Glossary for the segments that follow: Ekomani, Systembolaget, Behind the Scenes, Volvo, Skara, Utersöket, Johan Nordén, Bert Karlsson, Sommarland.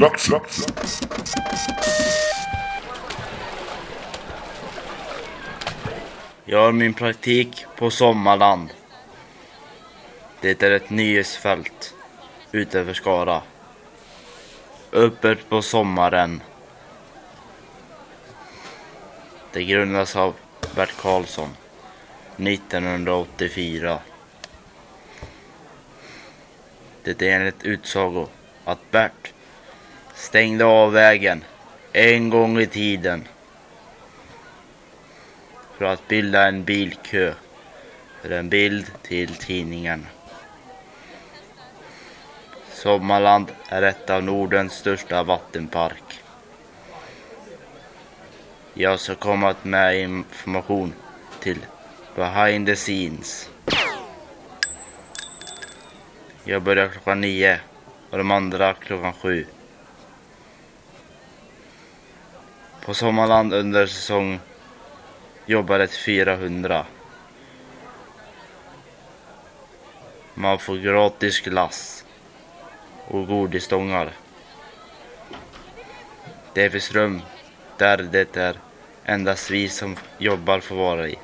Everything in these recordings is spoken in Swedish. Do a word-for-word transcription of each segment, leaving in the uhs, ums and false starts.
Plats. Jag har min praktik på Sommarland. Det är ett nyhetsfält utanför Skara. Öppet på sommaren. Det grundas av Bert Karlsson nittonhundraåttiofyra. Det är enligt utsago att Bert stängde av vägen en gång i tiden för att bilda en bilkö för en bild till tidningen. Sommarland är ett av Nordens största vattenpark. Jag ska komma med information till Behind the Scenes. Jag börjar klockan nio och de andra klockan sju. På Sommarland under säsong jobbar ett fyrahundra. Man får gratis glass och godisstångar. Det finns rum där det är endast vi som jobbar får vara i.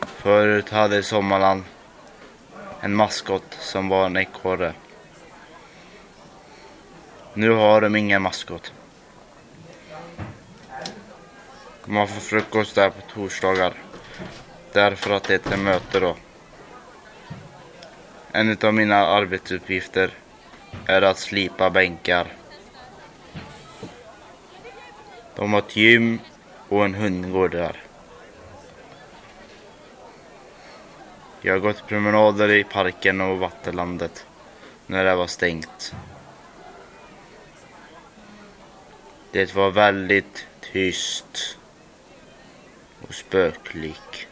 Förut hade Sommarland en maskot som var en ekorre. Nu har de ingen maskot. Man får frukost där på torsdagar. Därför att det är möte då. En av mina arbetsuppgifter är att slipa bänkar. De har ett gym och en hundgård där. Jag har gått promenader i parken och vattenlandet när det var stängt. Det var väldigt tyst och spöklik.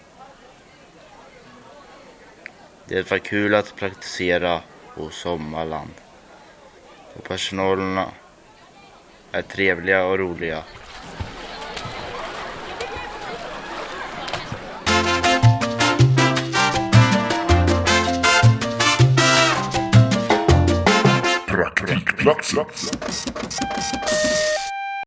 Det var kul att praktisera på Sommarland. Och personalerna är trevliga och roliga. Praktikplats.